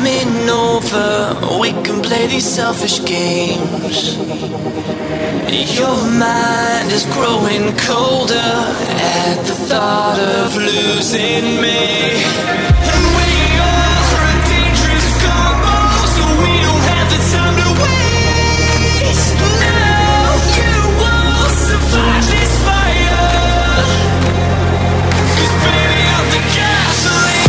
coming over, we can play these selfish games. Your mind is growing colder at the thought of losing me. And we all are a dangerous combo, so we don't have the time to waste. Now you won't survive this fire, 'cause baby I'm the gasoline.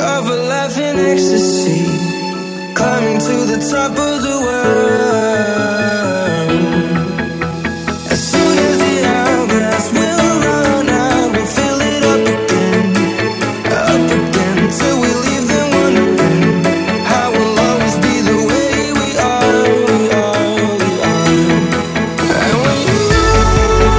of a life in ecstasy, climbing to the top of the world. As soon as the hourglass will run out, we'll fill it up again, till we leave them wondering how we'll always be the way we are, we are, we are. And when we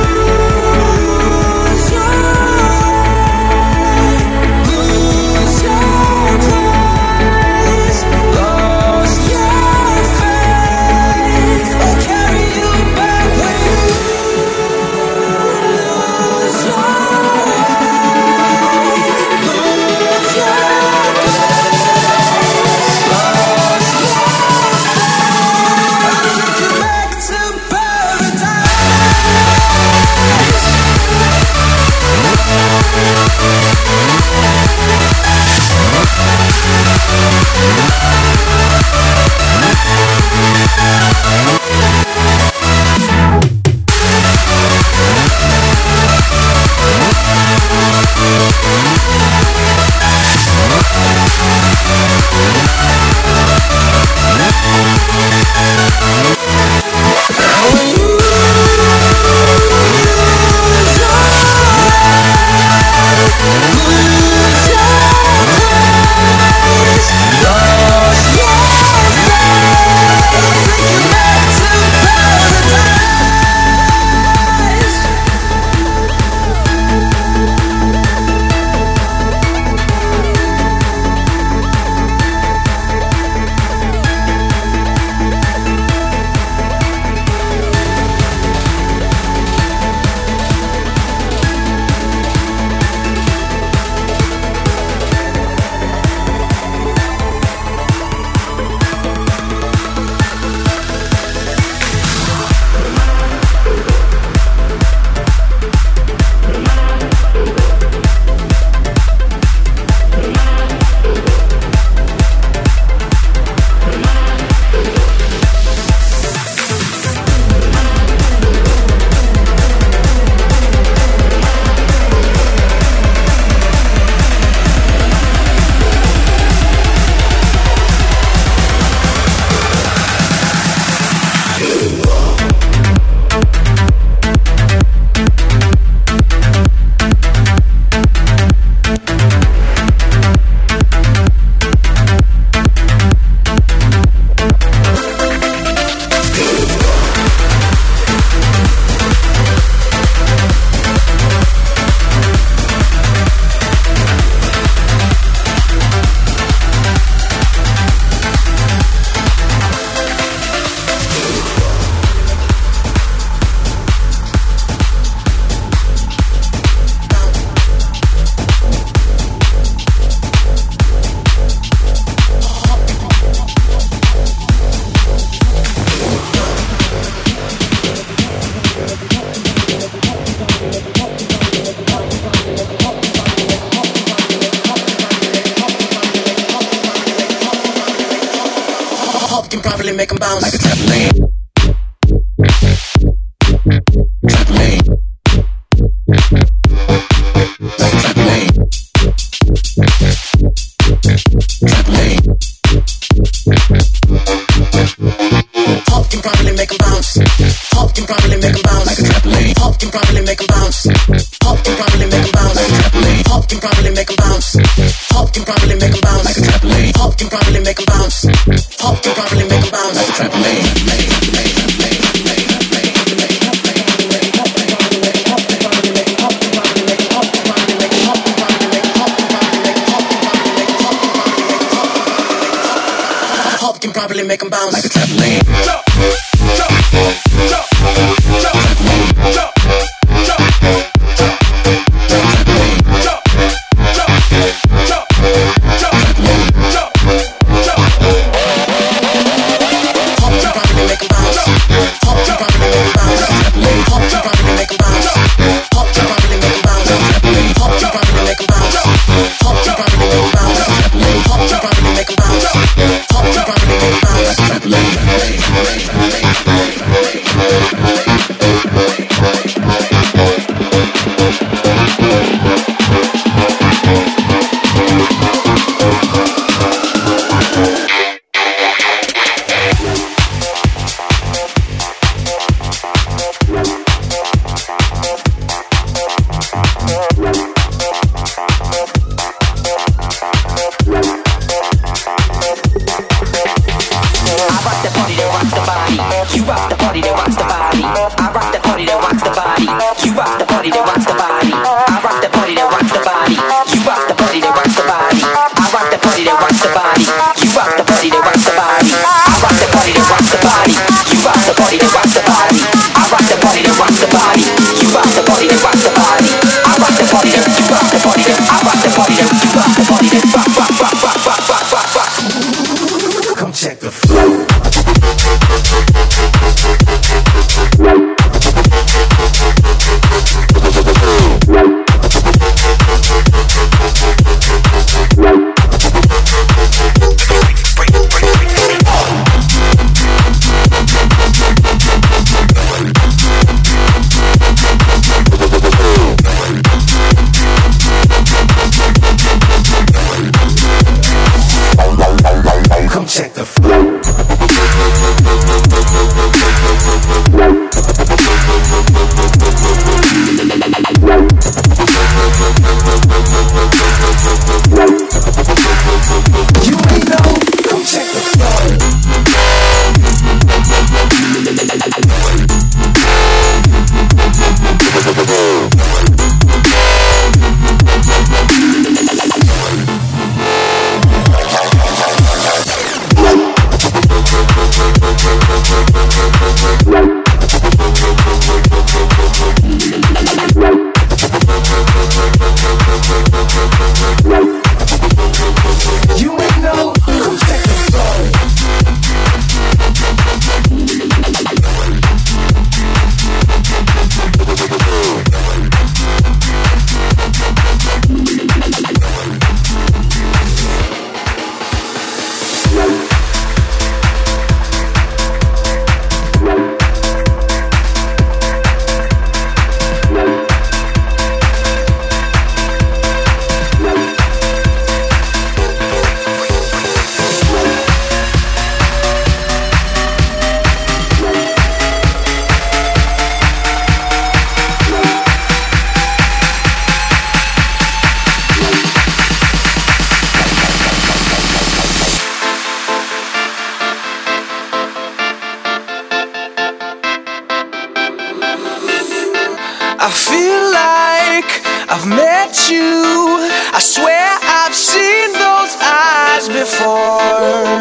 before.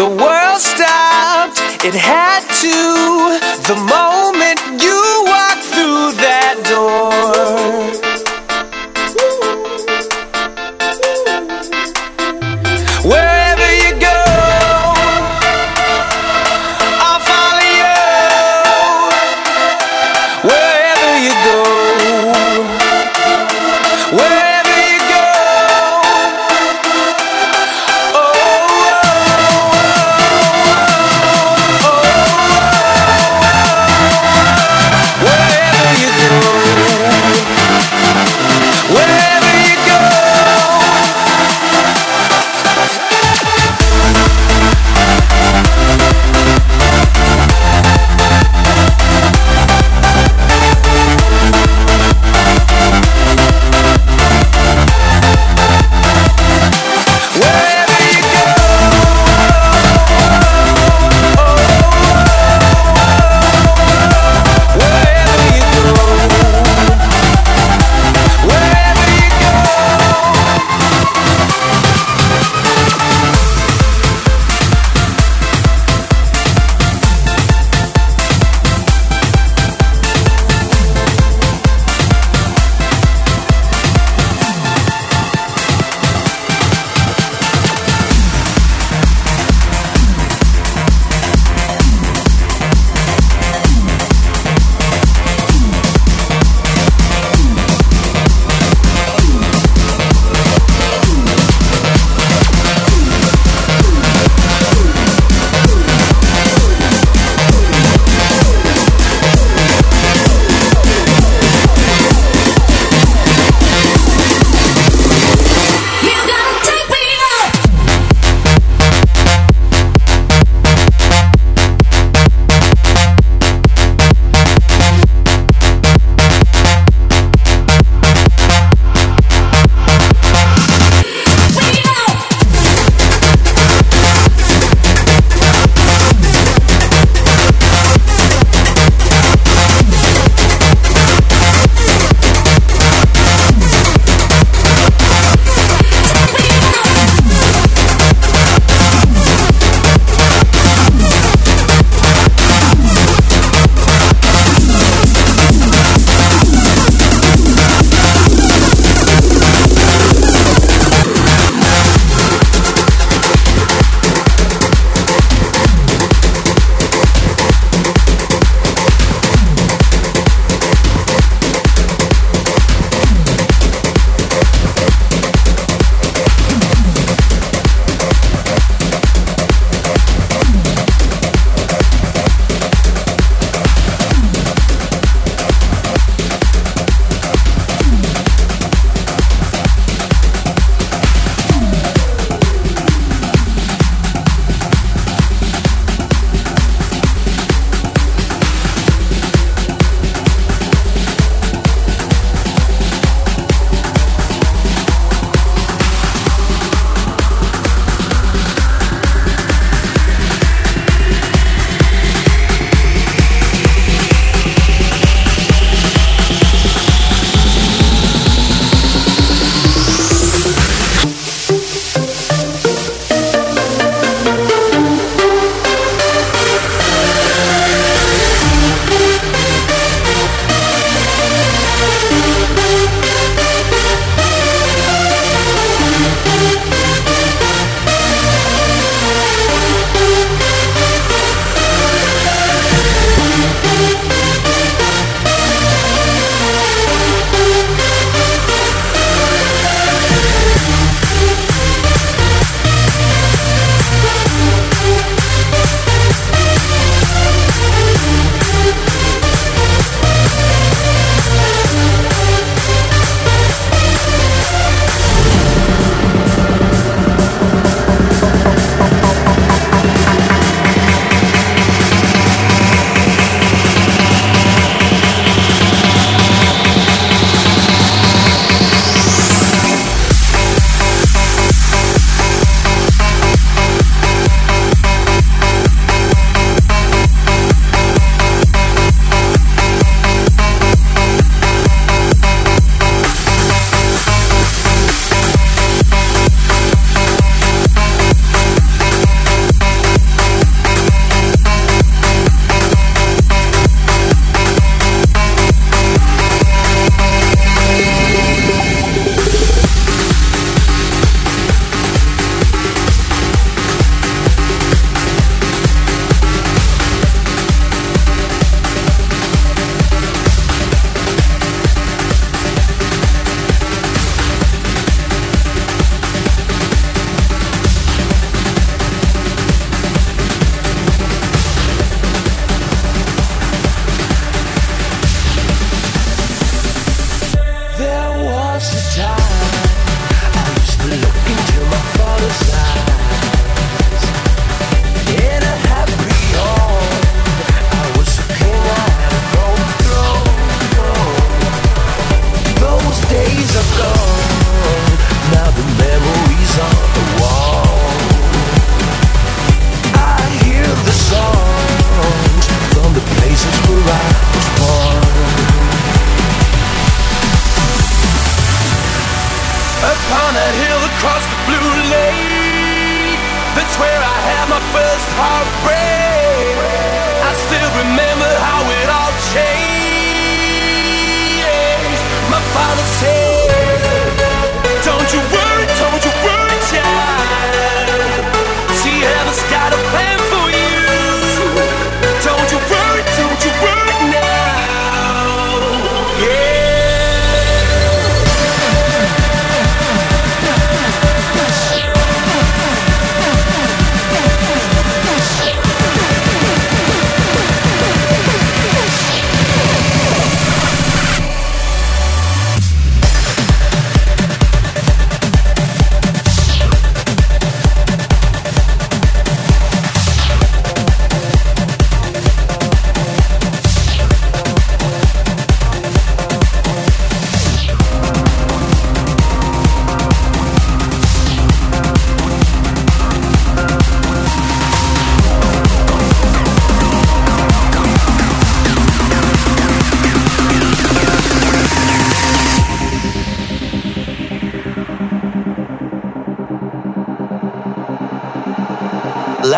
The world stopped, it had to, the moment you walked through that door. Wherever you go, I'll follow you. Wherever you go, wherever you go. Oh, oh, oh, oh, oh. heartbreak. I still remember how it all changed. My father said, don't you worry, child. She has got a plan for you. Don't you worry now. Yeah.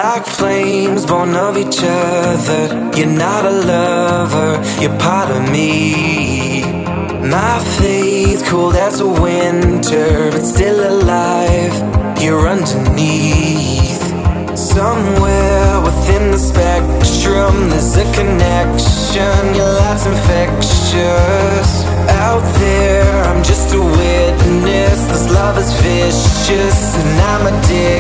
Like flames born of each other, you're not a lover, you're part of me. My faith cold as a winter, but still alive, you're underneath. Somewhere within the spectrum, there's a connection, your life's infectious. Out there, I'm just a witness, this love is vicious and I'm addicted.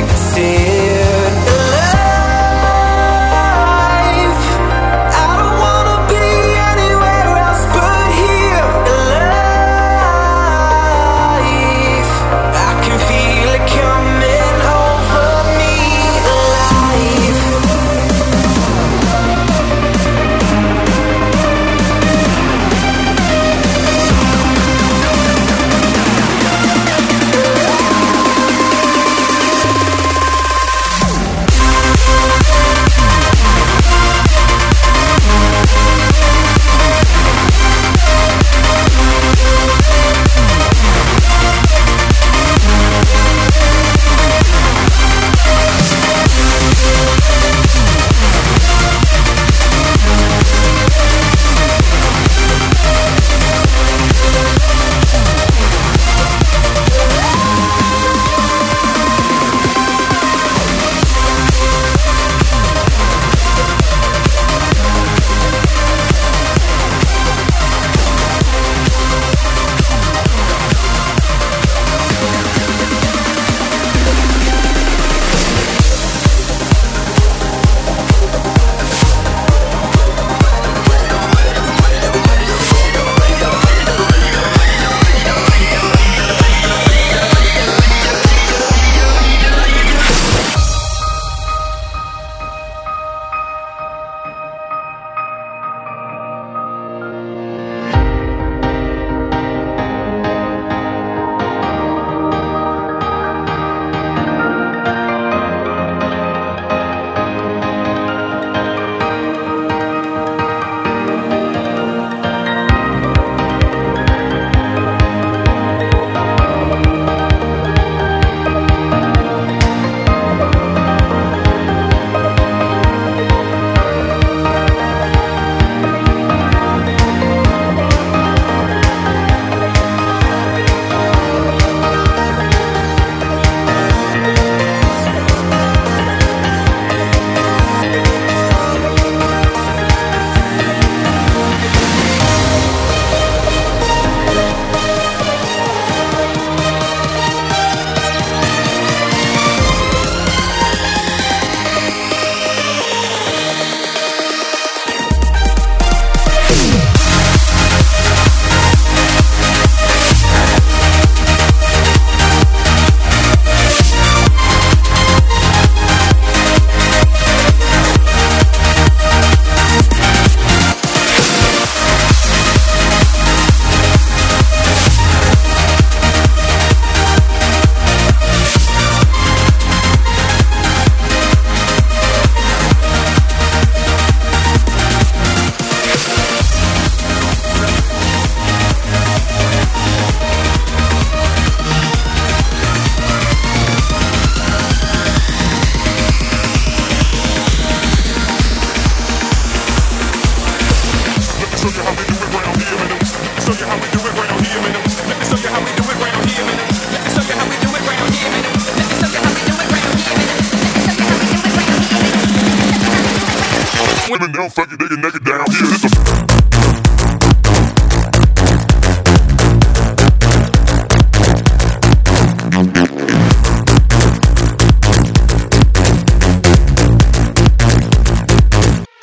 don't fuck it, nigga, naked down here.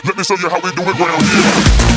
It's the show you how we do it round here.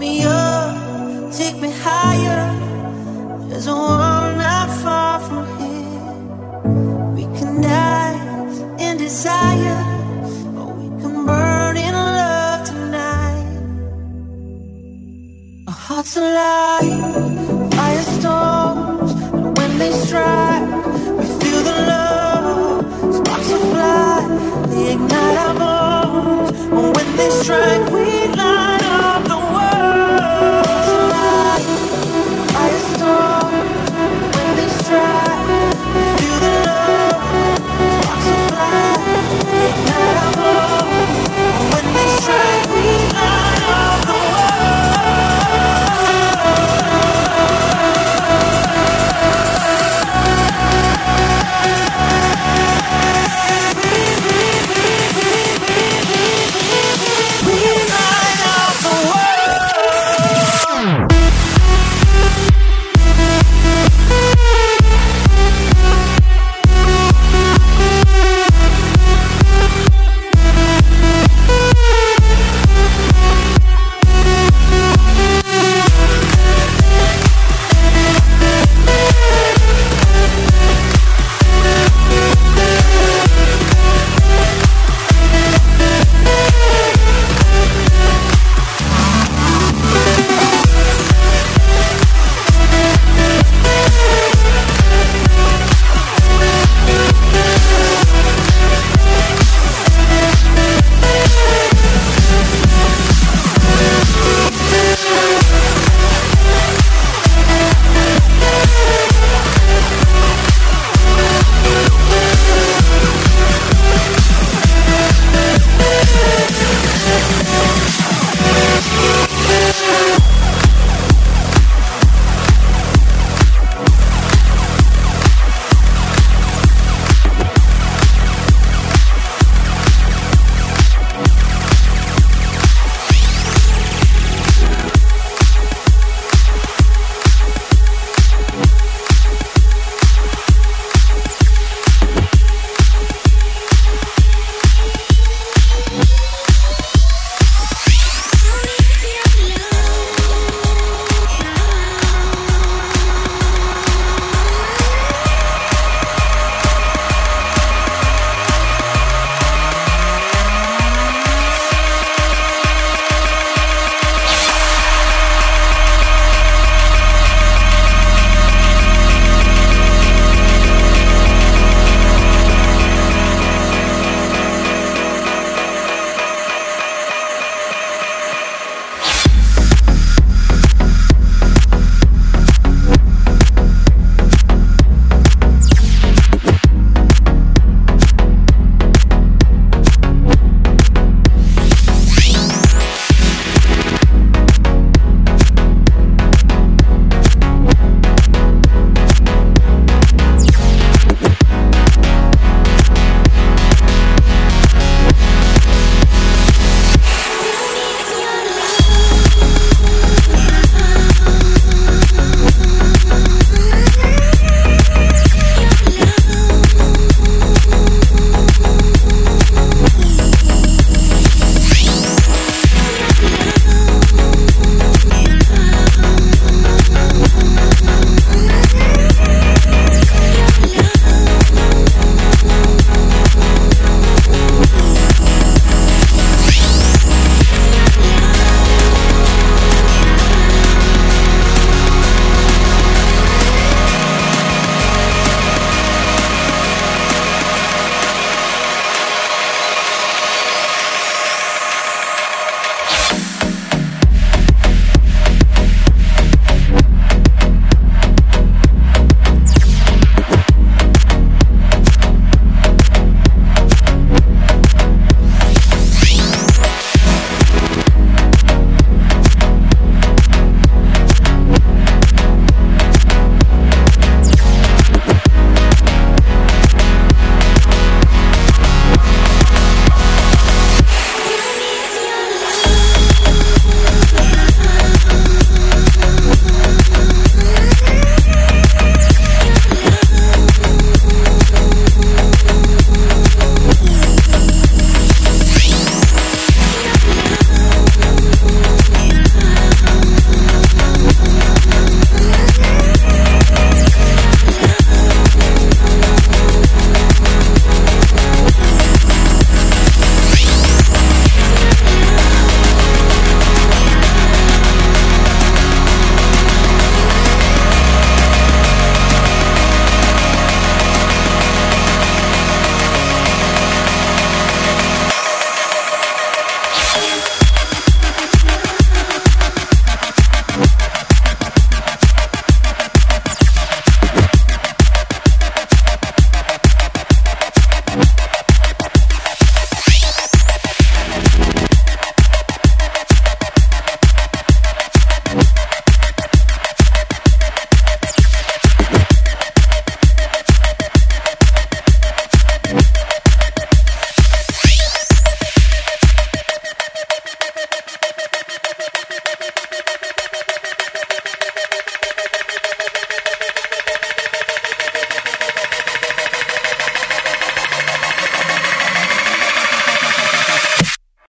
me up, take me higher. There's a world not far from here. We can die in desire, or we can burn in love tonight. Our hearts alive, firestorms, and when they strike, we feel the love. Sparks will fly, they ignite our bones, and when they strike.